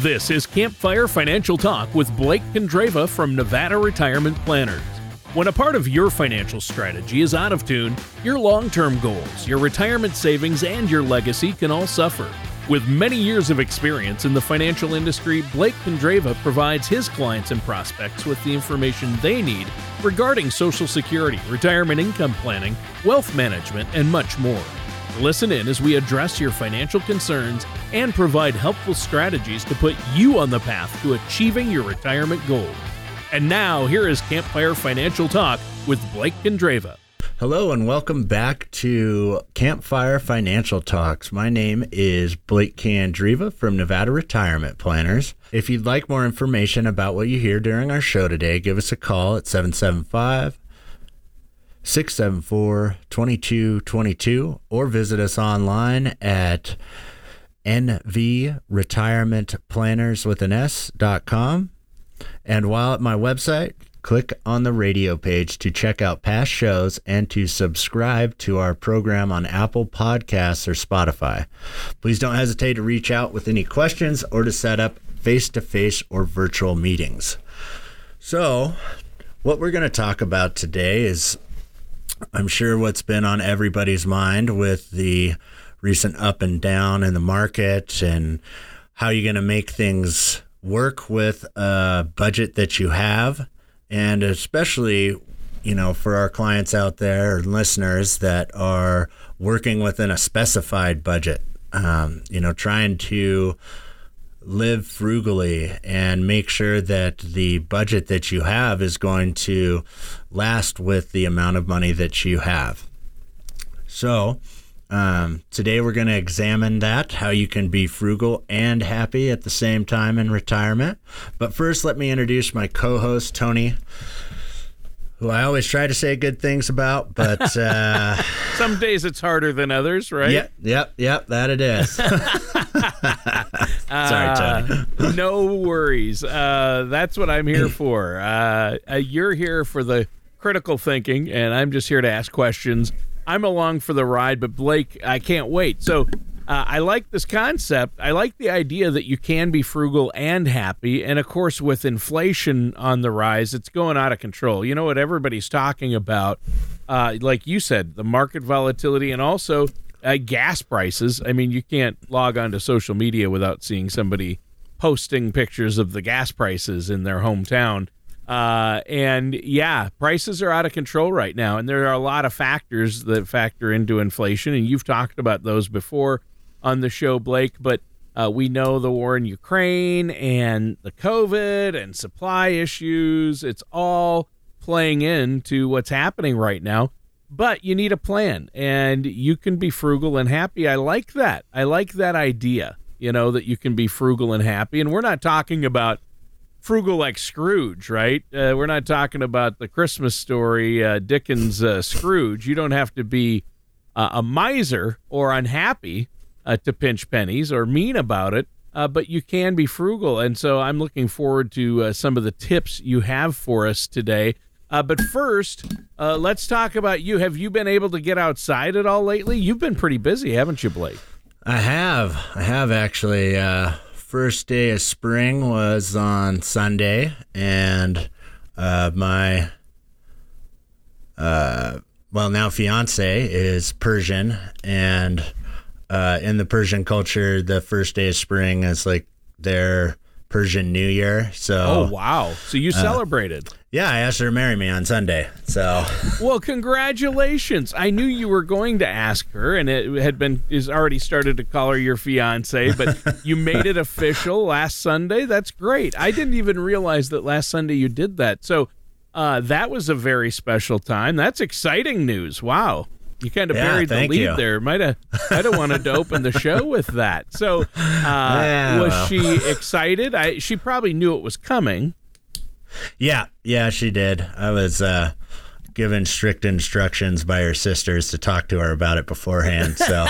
This is Campfire Financial Talk with Blake Kondreva from Nevada Retirement Planners. When a part of your financial strategy is out of tune, your long-term goals, your retirement savings, and your legacy can all suffer. With many years of experience in the financial industry, Blake Kondreva provides his clients and prospects with the information they need regarding Social Security, retirement income planning, wealth management, and much more. Listen in as we address your financial concerns and provide helpful strategies to put you on the path to achieving your retirement goals. And now, here is Campfire Financial Talk with Blake Kondreva. Hello and welcome back to Campfire Financial Talks. My name is Blake Kondreva from Nevada Retirement Planners. If you'd like more information about what you hear during our show today, give us a call at 775-674-2222 or visit us online at nvretirementplanners.com. And while at my website, click on the radio page to check out past shows and to subscribe to our program on Apple Podcasts or Spotify. Please don't hesitate to reach out with any questions or to set up face-to-face or virtual meetings. So, what we're going to talk about today is, I'm sure, what's been on everybody's mind with the recent up and down in the market and how you're going to make things work with a budget that you have. And especially, you know, for our clients out there and listeners that are working within a specified budget, trying to live frugally and make sure that the budget that you have is going to last with the amount of money that you have. So today we're going to examine that, how you can be frugal and happy at the same time in retirement. But first, let me introduce my co-host, Tony, who I always try to say good things about, but some days it's harder than others, right? Yep, that it is. Sorry, Tony. No worries. That's what I'm here for. You're here for the critical thinking, and I'm just here to ask questions. I'm along for the ride, but Blake, I can't wait. So I like this concept. I like the idea that you can be frugal and happy. And of course, with inflation on the rise, it's going out of control. You know what everybody's talking about, like you said, the market volatility and also gas prices. I mean, you can't log on to social media without seeing somebody posting pictures of the gas prices in their hometown. Prices are out of control right now, and there are a lot of factors that factor into inflation, and you've talked about those before on the show, Blake, but we know the war in Ukraine and the COVID and supply issues, it's all playing into what's happening right now, but you need a plan, and you can be frugal and happy. I like that. I like that idea, you know, that you can be frugal and happy, and we're not talking about frugal like Scrooge, right? We're not talking about the Christmas story, Dickens' Scrooge. You don't have to be a miser or unhappy to pinch pennies or mean about it, but you can be frugal. And so I'm looking forward to some of the tips you have for us today. But first, let's talk about you. Have you been able to get outside at all lately? You've been pretty busy, haven't you, Blake? I have actually. First day of spring was on Sunday, and my now fiance is Persian, and in the Persian culture, the first day of spring is like their Persian New Year. So, oh wow! So you celebrated? Yeah, I asked her to marry me on Sunday. So, well, congratulations! I knew you were going to ask her, and it had been is already started to call her your fiance, but you made it official last Sunday. That's great. I didn't even realize that last Sunday you did that. So, that was a very special time. That's exciting news. Wow. You kind of buried the lead there. Might have wanted to open the show with that. So was she excited? She probably knew it was coming. Yeah, she did. I was given strict instructions by her sisters to talk to her about it beforehand. So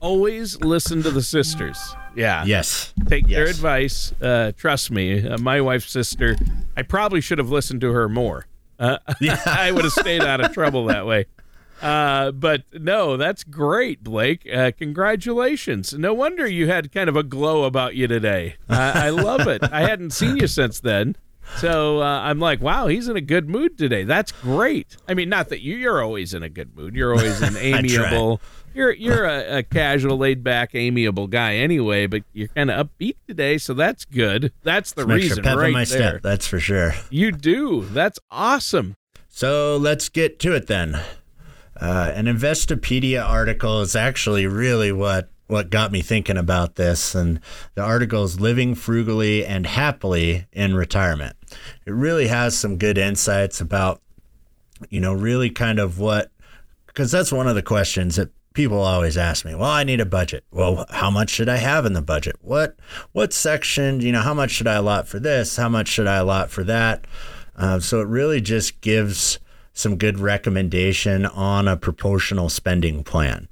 always listen to the sisters. Yeah. Yes. Take their advice. Trust me, my wife's sister. I probably should have listened to her more. I would have stayed out of trouble that way. But no, that's great, Blake. Congratulations. No wonder you had kind of a glow about you today. I love it. I hadn't seen you since then. So I'm like, wow, he's in a good mood today. That's great. I mean, not that you're always in a good mood. You're always an amiable. You're a casual, laid back, amiable guy anyway. But you're kind of upbeat today, so that's good. That's the reason, pep right in my there. Step, that's for sure. You do. That's awesome. So let's get to it then. An Investopedia article is actually really what got me thinking about this, and the article is Living Frugally and Happily in Retirement. It really has some good insights about, you know, really kind of what, because that's one of the questions that people always ask me. Well, I need a budget. Well, how much should I have in the budget? What section, you know, how much should I allot for this? How much should I allot for that? So it really just gives some good recommendation on a proportional spending plan.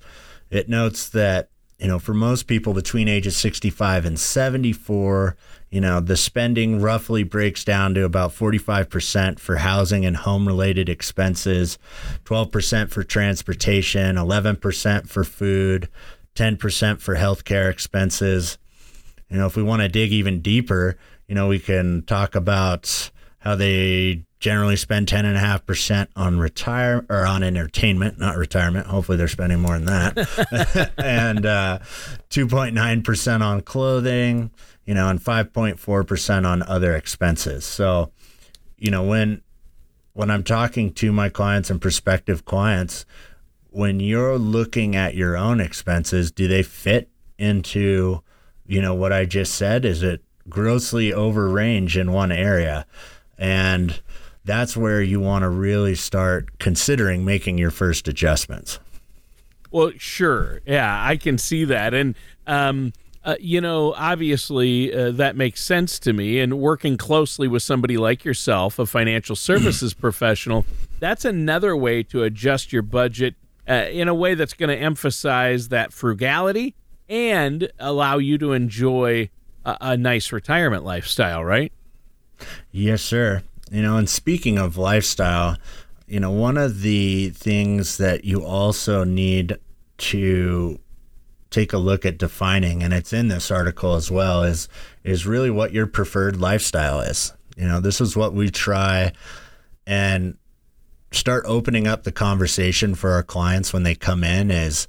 It notes that, you know, for most people between ages 65 and 74, you know, the spending roughly breaks down to about 45% for housing and home related expenses, 12% for transportation, 11% for food, 10% for healthcare expenses. You know, if we want to dig even deeper, you know, we can talk about how they generally spend 10.5% on retire or on entertainment, not retirement. Hopefully they're spending more than that. And 2.9% on clothing, you know, and 5.4% on other expenses. So, you know, when I'm talking to my clients and prospective clients, when you're looking at your own expenses, do they fit into, you know, what I just said? Is it grossly over range in one area? And that's where you want to really start considering making your first adjustments. Well, sure. Yeah, I can see that. And, you know, obviously that makes sense to me. And working closely with somebody like yourself, a financial services professional, that's another way to adjust your budget in a way that's going to emphasize that frugality and allow you to enjoy a nice retirement lifestyle, right? Yes, sir. You know, and speaking of lifestyle, you know, one of the things that you also need to take a look at defining, and it's in this article as well, is really what your preferred lifestyle is. You know, this is what we try and start opening up the conversation for our clients when they come in is,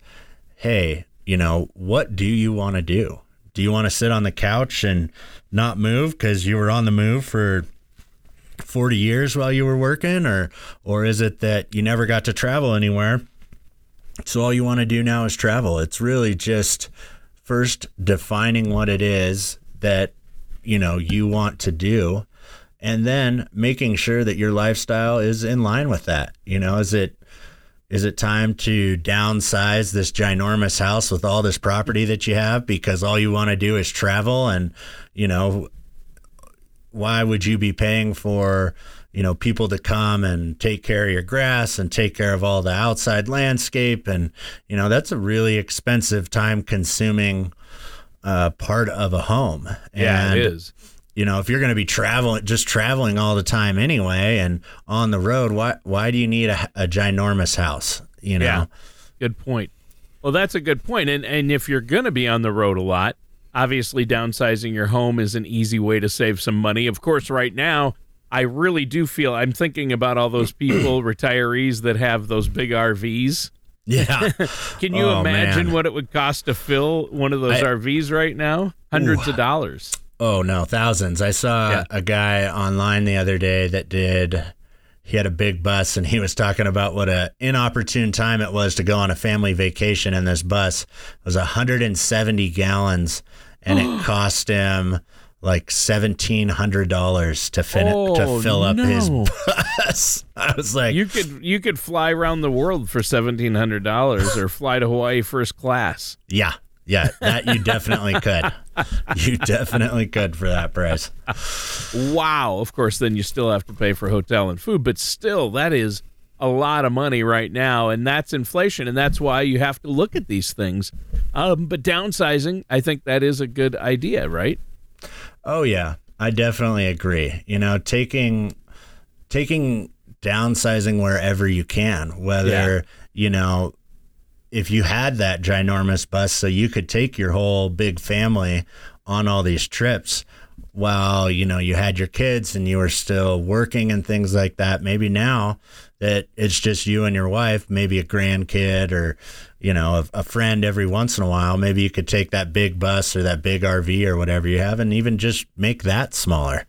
hey, you know, what do you want to do? Do you want to sit on the couch and not move because you were on the move for 40 years while you were working, or is it that you never got to travel anywhere, so all you want to do now is travel? It's really just first defining what it is that, you know, you want to do, and then making sure that your lifestyle is in line with that. You know, is it time to downsize this ginormous house with all this property that you have because all you want to do is travel? And, you know, why would you be paying for, you know, people to come and take care of your grass and take care of all the outside landscape? And, you know, that's a really expensive, time consuming part of a home. Yeah, and, it is. You know, if you're going to be traveling all the time anyway and on the road, why do you need a ginormous house? You know, yeah, good point. Well, that's a good point. And if you're going to be on the road a lot, obviously, downsizing your home is an easy way to save some money. Of course, right now, I really do feel I'm thinking about all those people, retirees that have those big RVs. Yeah. Can you imagine, man, what it would cost to fill one of those RVs right now? Hundreds of dollars. Oh, no, thousands. I saw a guy online the other day that he had a big bus, and he was talking about what an inopportune time it was to go on a family vacation in this bus. It was 170 gallons. And it cost him like $1,700 to fill up his bus. I was like, you could fly around the world for $1,700, or fly to Hawaii first class. Yeah, that you definitely could. You definitely could for that price. Wow. Of course, then you still have to pay for hotel and food, but still, that is a lot of money right now, and that's inflation, and that's why you have to look at these things. But downsizing, I think that is a good idea, right? Oh, yeah, I definitely agree. You know, taking downsizing wherever you can, whether you know, if you had that ginormous bus so you could take your whole big family on all these trips while, you know, you had your kids and you were still working and things like that. Maybe now that it's just you and your wife, maybe a grandkid or, you know, a friend every once in a while, maybe you could take that big bus or that big RV or whatever you have and even just make that smaller,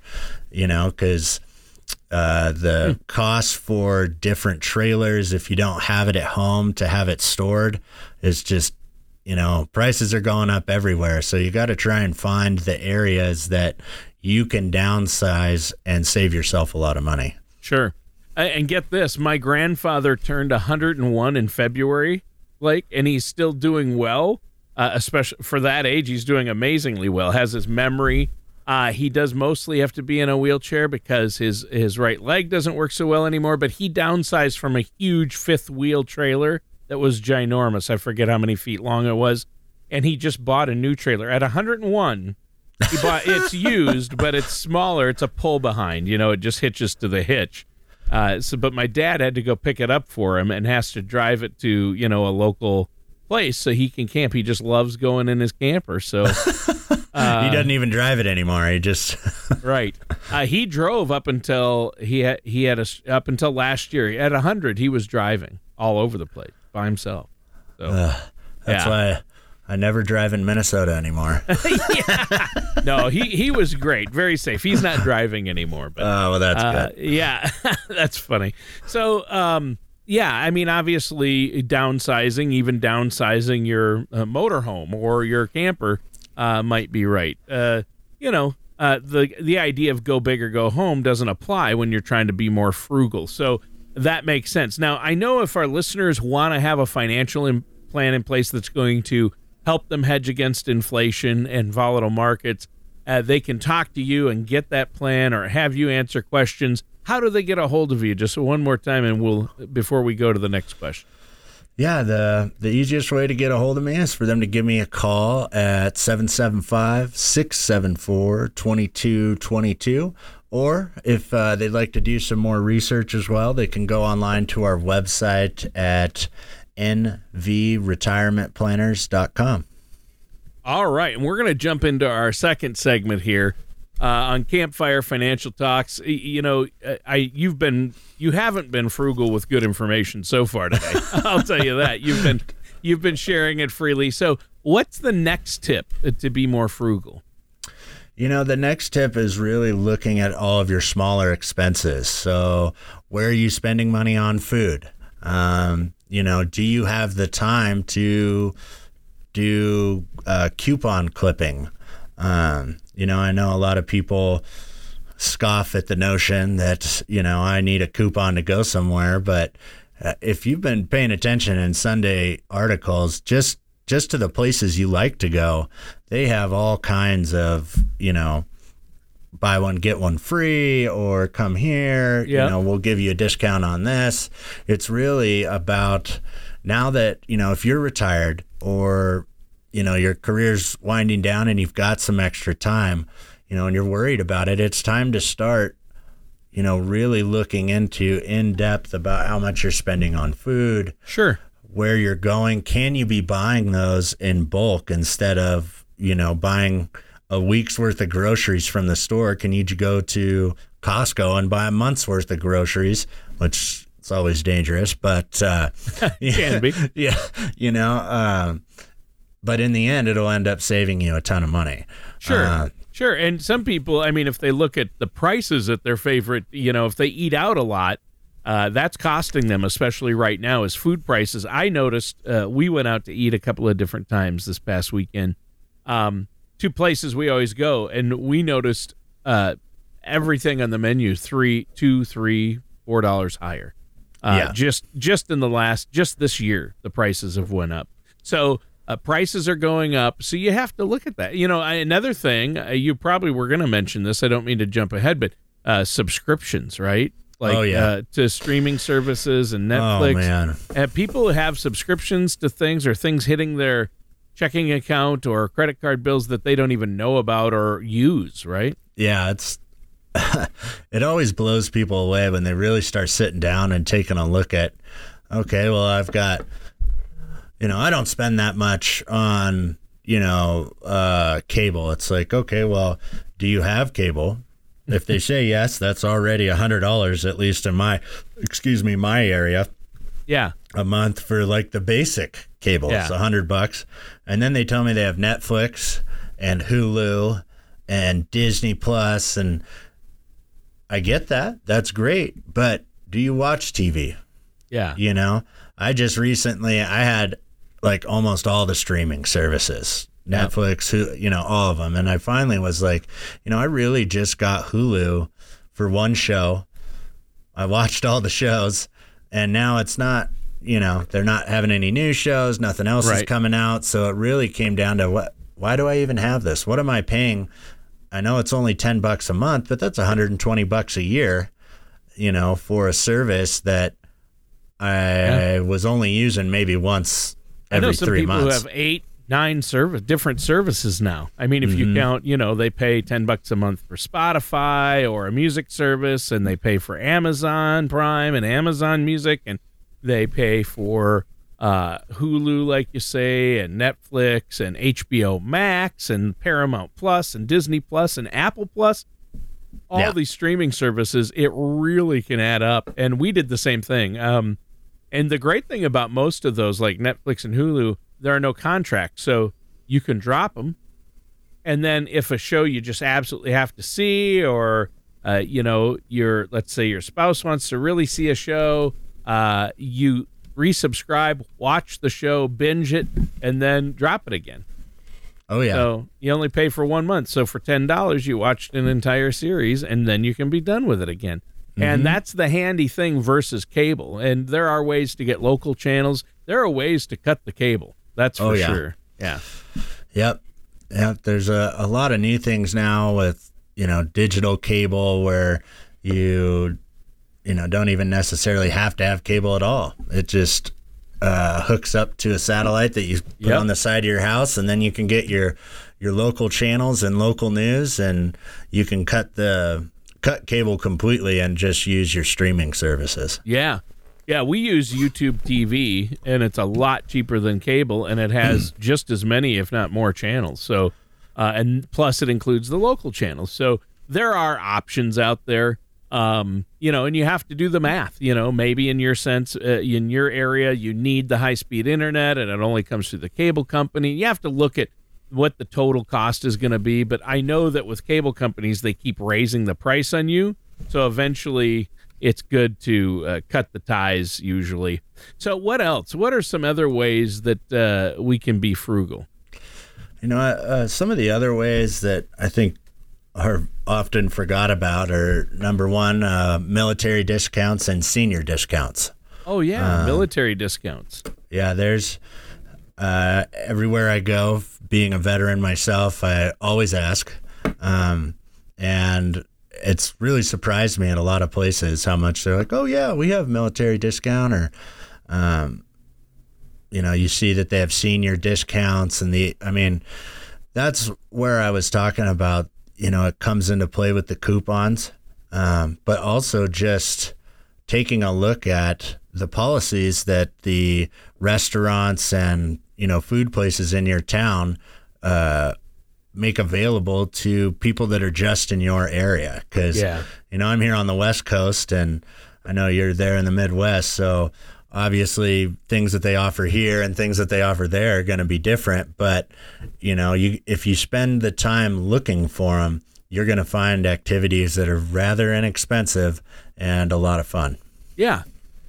you know, because the cost for different trailers, if you don't have it at home to have it stored, is just, you know, prices are going up everywhere. So you got to try and find the areas that you can downsize and save yourself a lot of money. Sure. And get this, my grandfather turned 101 in February, Blake, and he's still doing well, especially for that age. He's doing amazingly well, has his memory. He does mostly have to be in a wheelchair because his right leg doesn't work so well anymore, but he downsized from a huge fifth wheel trailer that was ginormous. I forget how many feet long it was. And he just bought a new trailer at 101. He bought, it's used, but it's smaller. It's a pull behind, you know, it just hitches to the hitch. But my dad had to go pick it up for him and has to drive it to, you know, a local place so he can camp. He just loves going in his camper. So he doesn't even drive it anymore. He just right. He drove up until up until last year at 100. He was driving all over the place by himself. So that's why I never drive in Minnesota anymore. Yeah. No, he was great. Very safe. He's not driving anymore. But, oh, well, that's good. Yeah, that's funny. So, yeah, I mean, obviously downsizing, even downsizing your motorhome or your camper might be right. You know, the idea of go big or go home doesn't apply when you're trying to be more frugal. So that makes sense. Now, I know if our listeners want to have a financial plan in place that's going to help them hedge against inflation and volatile markets, they can talk to you and get that plan or have you answer questions. How do they get a hold of you? Just one more time, and before we go to the next question. Yeah, the easiest way to get a hold of me is for them to give me a call at 775-674-2222. Or if they'd like to do some more research as well, they can go online to our website at nvretirementplanners.com. All right, and we're going to jump into our second segment here on Campfire Financial Talks. You know, you haven't been frugal with good information so far today. I'll tell you that. You've been sharing it freely. So what's the next tip to be more frugal? You know, the next tip is really looking at all of your smaller expenses. So where are you spending money on food? You know, do you have the time to do coupon clipping? You know, I know a lot of people scoff at the notion that, you know, I need a coupon to go somewhere. But if you've been paying attention in Sunday articles, just to the places you like to go, they have all kinds of, you know, buy one, get one free, or come here, you know, we'll give you a discount on this. It's really about now that, you know, if you're retired or, you know, your career's winding down and you've got some extra time, you know, and you're worried about it, it's time to start, you know, really looking into in depth about how much you're spending on food. Sure. Where you're going. Can you be buying those in bulk instead of, you know, buying a week's worth of groceries from the store? Can you go to Costco and buy a month's worth of groceries, which it's always dangerous, but can be. Yeah, you know, but in the end, it'll end up saving you a ton of money. Sure, sure. And some people, I mean, if they look at the prices at their favorite, you know, if they eat out a lot, that's costing them, especially right now, is food prices. I noticed we went out to eat a couple of different times this past weekend. Two places we always go, and we noticed everything on the menu $4 higher. Yeah. Just this year, the prices have went up. So prices are going up. So you have to look at that. You know, another thing you probably were going to mention this. I don't mean to jump ahead, but subscriptions, right? Like to streaming services and Netflix. Oh man, people have subscriptions to things or things hitting their checking account or credit card bills that they don't even know about or use, right? Yeah, it always blows people away when they really start sitting down and taking a look at okay, well, I've got, you know, I don't spend that much on, you know, cable. It's like, okay, well, do you have cable? If they say yes, that's already $100, at least in my area. Yeah. A month for like the basic cable. Yeah. It's $100. And then they tell me they have Netflix and Hulu and Disney Plus, and I get that. That's great. But do you watch TV? Yeah. You know, I just recently, I had like almost all the streaming services, Netflix, who, you know, all of them. And I finally was like, you know, I really just got Hulu for one show. I watched all the shows, and now it's not, you know, they're not having any new shows. Nothing else is coming out. So it really came down to what, why do I even have this? What am I paying? I know it's only $10 a month, but that's $120 a year, you know, for a service that I was only using maybe once every 3 months. I know some people who have 8, 9 different services now. I mean, if you count, you know, they pay $10 a month for Spotify or a music service, and they pay for Amazon Prime and Amazon Music, and they pay for Hulu, like you say, and Netflix and HBO Max and Paramount Plus and Disney Plus and Apple Plus. All these streaming services, it really can add up. And we did the same thing. And the great thing about most of those, like Netflix and Hulu, there are no contracts. So you can drop them. And then if a show you just absolutely have to see, or, you know, your, let's say your spouse wants to really see a show, you resubscribe, watch the show, binge it, and then drop it again. Oh, yeah. So you only pay for 1 month. So for $10, you watched an entire series, and then you can be done with it again. Mm-hmm. And that's the handy thing versus cable. And there are ways to get local channels. There are ways to cut the cable. That's for sure. Yeah. Yep. Yep. There's a lot of new things now with, you know, digital cable where you know, don't even necessarily have to have cable at all. It just hooks up to a satellite that you put on the side of your house, and then you can get your local channels and local news, and you can cut cable completely and just use your streaming services. Yeah. Yeah, we use YouTube TV, and it's a lot cheaper than cable, and it has just as many, if not more, channels. So, and plus it includes the local channels. So there are options out there, you know, and you have to do the math. You know, maybe in your sense, in your area, you need the high-speed internet, and it only comes through the cable company. You have to look at what the total cost is going to be. But I know that with cable companies, they keep raising the price on you. So eventually, it's good to cut the ties usually. So what else? What are some other ways that we can be frugal? You know, some of the other ways that I think are often forgot about are, number one, military discounts and senior discounts. Oh, yeah, military discounts. Yeah, there's everywhere I go, being a veteran myself, I always ask. And it's really surprised me at a lot of places how much they're like, oh yeah, we have military discount, or, you know, you see that they have senior discounts, and I mean, that's where I was talking about, you know, it comes into play with the coupons, but also just taking a look at the policies that the restaurants and, you know, food places in your town, make available to people that are just in your area. Because, you know, I'm here on the West Coast, and I know you're there in the Midwest. So obviously things that they offer here and things that they offer there are going to be different. But, you know, if you spend the time looking for them, you're going to find activities that are rather inexpensive and a lot of fun. Yeah,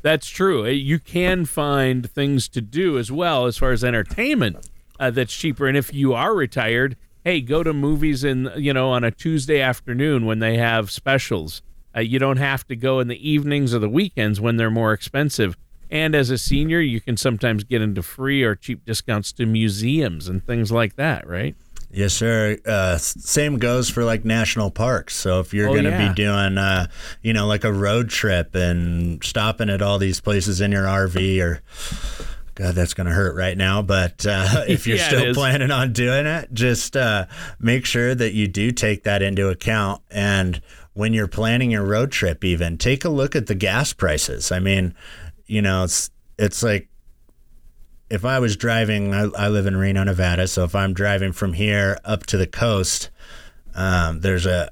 that's true. You can find things to do as well as far as entertainment that's cheaper. And if you are retired, hey, go to movies in, you know, on a Tuesday afternoon when they have specials. You don't have to go in the evenings or the weekends when they're more expensive. And as a senior, you can sometimes get into free or cheap discounts to museums and things like that, right? Yes, sir. Same goes for like national parks. So if you're going to be doing, you know, like a road trip and stopping at all these places in your RV, or God, that's going to hurt right now. But if you're still planning on doing it, just make sure that you do take that into account. And when you're planning your road trip, even take a look at the gas prices. I mean, you know, it's like, if I was driving, I live in Reno, Nevada. So if I'm driving from here up to the coast, there's a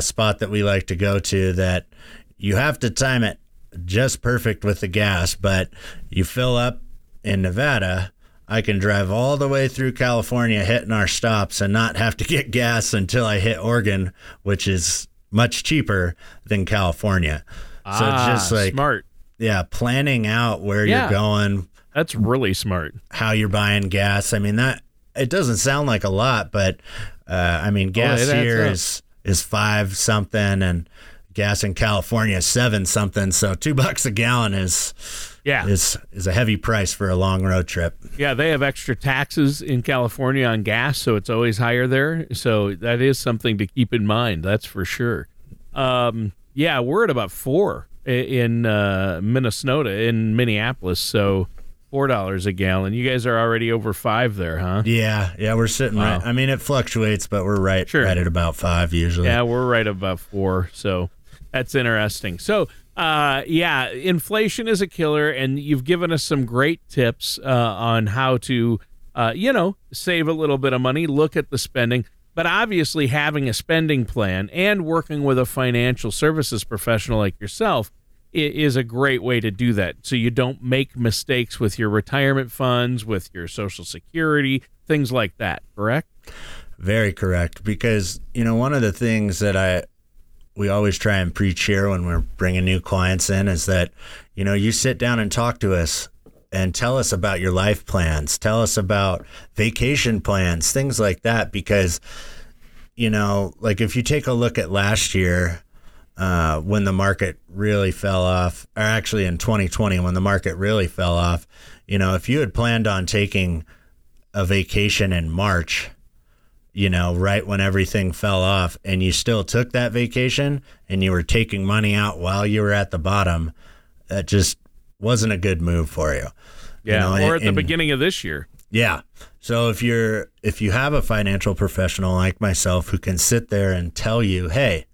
spot that we like to go to that you have to time it just perfect with the gas, but you fill up in Nevada. I can drive all the way through California hitting our stops and not have to get gas until I hit Oregon, which is much cheaper than California. So it's just like smart. Yeah, planning out where you're going. That's really smart. How you're buying gas. I mean, that it doesn't sound like a lot, but I mean, gas here is $5 something and gas in California is $7 something. So $2 a gallon is a heavy price for a long road trip. Yeah, they have extra taxes in California on gas, so it's always higher there. So that is something to keep in mind. That's for sure. Yeah, we're at about $4 in Minnesota, in Minneapolis. So $4 a gallon. You guys are already over $5 there, huh? Yeah, we're sitting right. I mean, it fluctuates, but we're right at about $5 usually. Yeah, we're right about $4. So that's interesting. So, inflation is a killer, and you've given us some great tips on how to, save a little bit of money, look at the spending. But obviously having a spending plan and working with a financial services professional like yourself is a great way to do that. So you don't make mistakes with your retirement funds, with your Social Security, things like that, correct? Very correct. Because, one of the things that we always try and preach here when we're bringing new clients in is that, you sit down and talk to us and tell us about your life plans, tell us about vacation plans, things like that. Because, like if you take a look at last year, when the market really fell off, or actually in 2020, when the market really fell off, if you had planned on taking a vacation in March, right when everything fell off, and you still took that vacation and you were taking money out while you were at the bottom, that just wasn't a good move for you. Yeah. Or at the beginning of this year. Yeah. So if you have a financial professional like myself who can sit there and tell you, hey,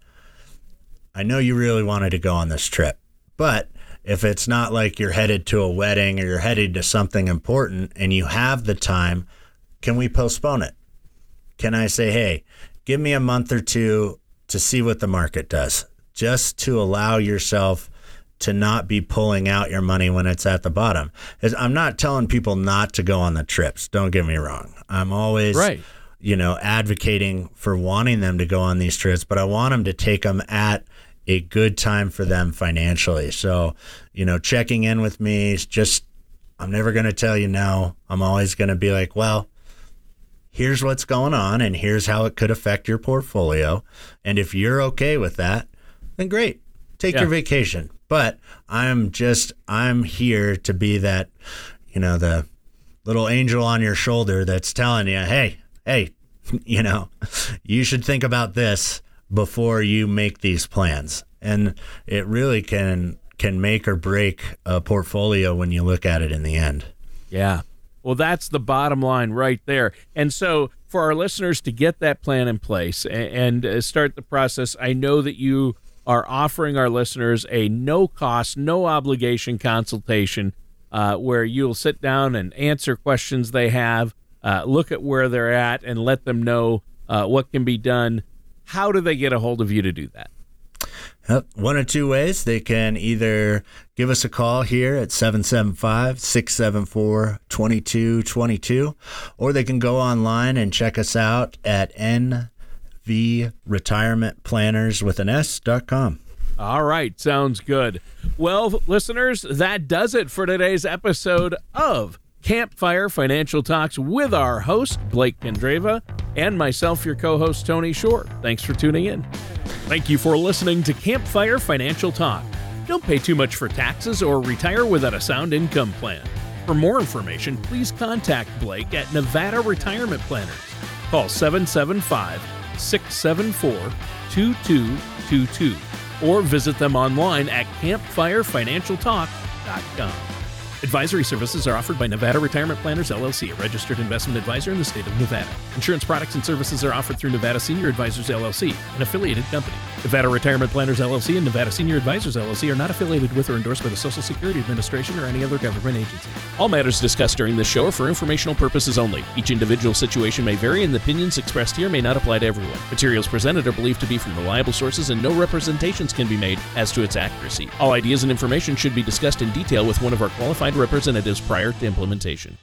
I know you really wanted to go on this trip, but if it's not like you're headed to a wedding or you're headed to something important and you have the time, can we postpone it? Can I say, hey, give me a month or two to see what the market does, just to allow yourself to not be pulling out your money when it's at the bottom. I'm not telling people not to go on the trips. Don't get me wrong. I'm always advocating for wanting them to go on these trips, but I want them to take them at a good time for them financially. So, checking in with me is just, I'm never going to tell you no. I'm always going to be like, well, here's what's going on and here's how it could affect your portfolio. And if you're okay with that, then great. Take your vacation. But I'm here to be that, the little angel on your shoulder that's telling you, hey, you should think about this before you make these plans. And it really can make or break a portfolio when you look at it in the end. Yeah. Well, that's the bottom line right there. And so for our listeners to get that plan in place and start the process, I know that you are offering our listeners a no-cost, no-obligation consultation where you'll sit down and answer questions they have, look at where they're at, and let them know what can be done. How do they get a hold of you to do that? One of two ways. They can either give us a call here at 775-674-2222, or they can go online and check us out at NVRetirementPlanners.com. All right. Sounds good. Well, listeners, that does it for today's episode of Campfire Financial Talks with our host, Blake Kondreva, and myself, your co-host, Tony Shore. Thanks for tuning in. Thank you for listening to Campfire Financial Talk. Don't pay too much for taxes or retire without a sound income plan. For more information, please contact Blake at Nevada Retirement Planners. Call 775-674-2222 or visit them online at campfirefinancialtalk.com. Advisory services are offered by Nevada Retirement Planners, LLC, a registered investment advisor in the state of Nevada. Insurance products and services are offered through Nevada Senior Advisors, LLC, an affiliated company. Nevada Retirement Planners, LLC, and Nevada Senior Advisors, LLC are not affiliated with or endorsed by the Social Security Administration or any other government agency. All matters discussed during this show are for informational purposes only. Each individual situation may vary, and the opinions expressed here may not apply to everyone. Materials presented are believed to be from reliable sources, and no representations can be made as to its accuracy. All ideas and information should be discussed in detail with one of our qualified representatives prior to implementation.